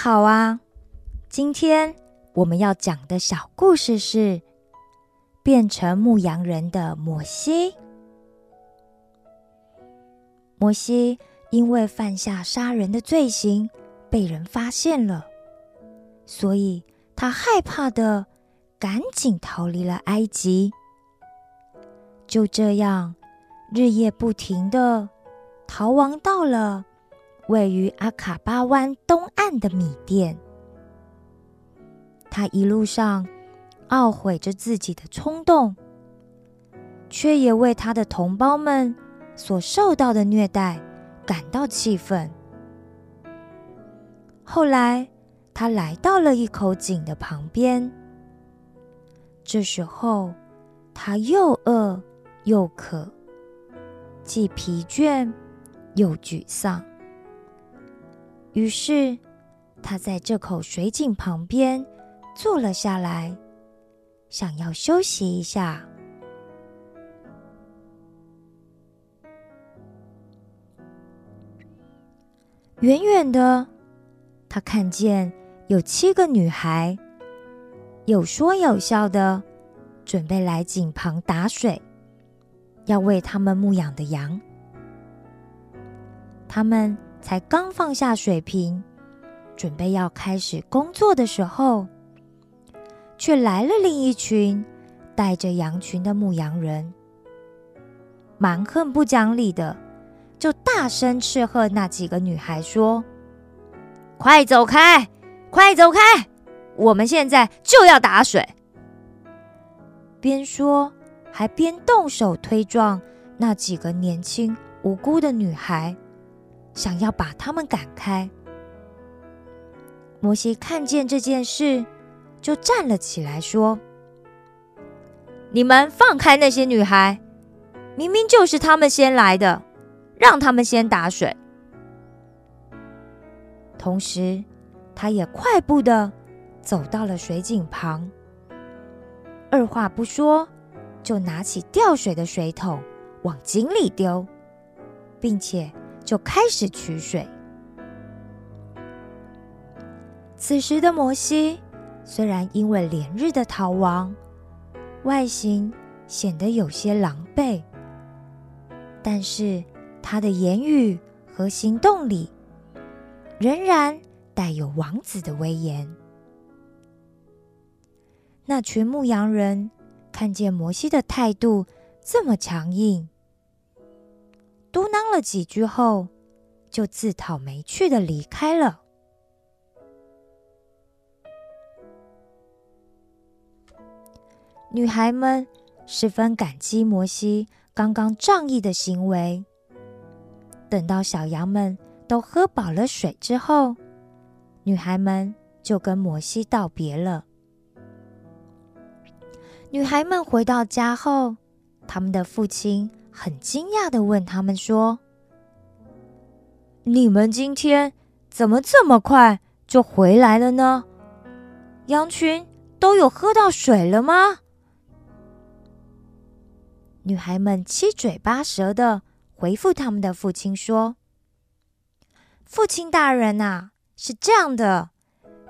好啊，今天我们要讲的小故事是变成牧羊人的摩西。摩西因为犯下杀人的罪行被人发现了，所以他害怕的赶紧逃离了埃及。就这样日夜不停的逃亡到了位于阿卡巴湾东岸的米甸。他一路上懊悔着自己的冲动，却也为他的同胞们所受到的虐待感到气愤。后来他来到了一口井的旁边，这时候他又饿又渴，既疲倦又沮丧。于是他在这口水井旁边坐了下来，想要休息一下。远远的他看见有7个女孩有说有笑的准备来井旁打水，要喂他们牧养的羊。他们才刚放下水瓶准备要开始工作的时候，却来了另一群带着羊群的牧羊人，蛮横不讲理的就大声斥喝那几个女孩说，快走开，快走开，我们现在就要打水。边说还边动手推撞那几个年轻无辜的女孩，想要把她们赶开。摩西看见这件事就站了起来说，你们放开那些女孩，明明就是她们先来的，让她们先打水。同时他也快步地走到了水井旁，二话不说就拿起吊水的水桶往井里丢，并且就开始取水。此时的摩西虽然因为连日的逃亡，外形显得有些狼狈，但是他的言语和行动里仍然带有王子的威严。那群牧羊人看见摩西的态度这么强硬，嘟囔了几句后就自讨没趣地离开了。女孩们十分感激摩西刚刚仗义的行为。等到小羊们都喝饱了水之后，女孩们就跟摩西道别了。女孩们回到家后，他们的父亲很惊讶地问他们说，你们今天怎么这么快就回来了呢？羊群都有喝到水了吗？女孩们七嘴八舌地回复他们的父亲说，父亲大人啊，是这样的，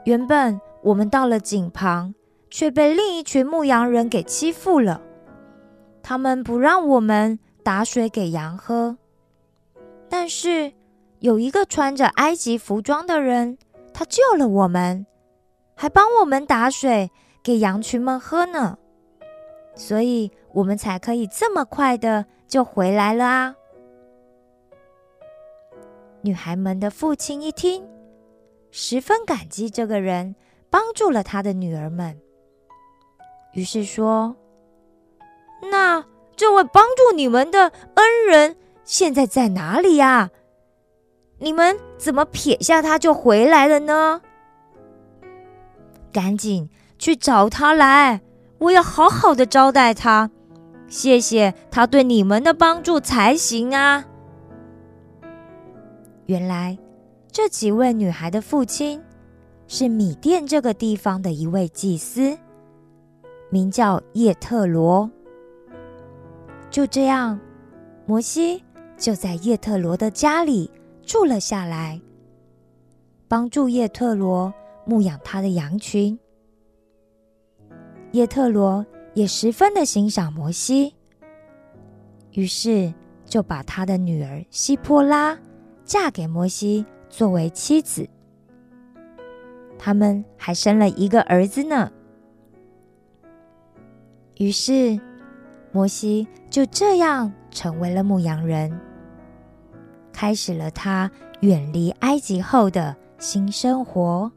原本我们到了井旁，却被另一群牧羊人给欺负了。他们不让我们打水给羊喝，但是有一个穿着埃及服装的人，他救了我们，还帮我们打水给羊群们喝呢，所以我们才可以这么快的就回来了啊。女孩们的父亲一听，十分感激这个人帮助了他的女儿们，于是说，那这位帮助你们的恩人现在在哪里呀？你们怎么撇下他就回来了呢？赶紧去找他来，我要好好的招待他，谢谢他对你们的帮助才行啊。原来这几位女孩的父亲是米甸这个地方的一位祭司，名叫叶特罗。就这样，摩西就在叶特罗的家里住了下来，帮助叶特罗牧养他的羊群。叶特罗也十分的欣赏摩西，于是就把他的女儿希波拉嫁给摩西作为妻子。他们还生了一个儿子呢。于是摩西就这样成为了牧羊人，开始了他远离埃及后的新生活。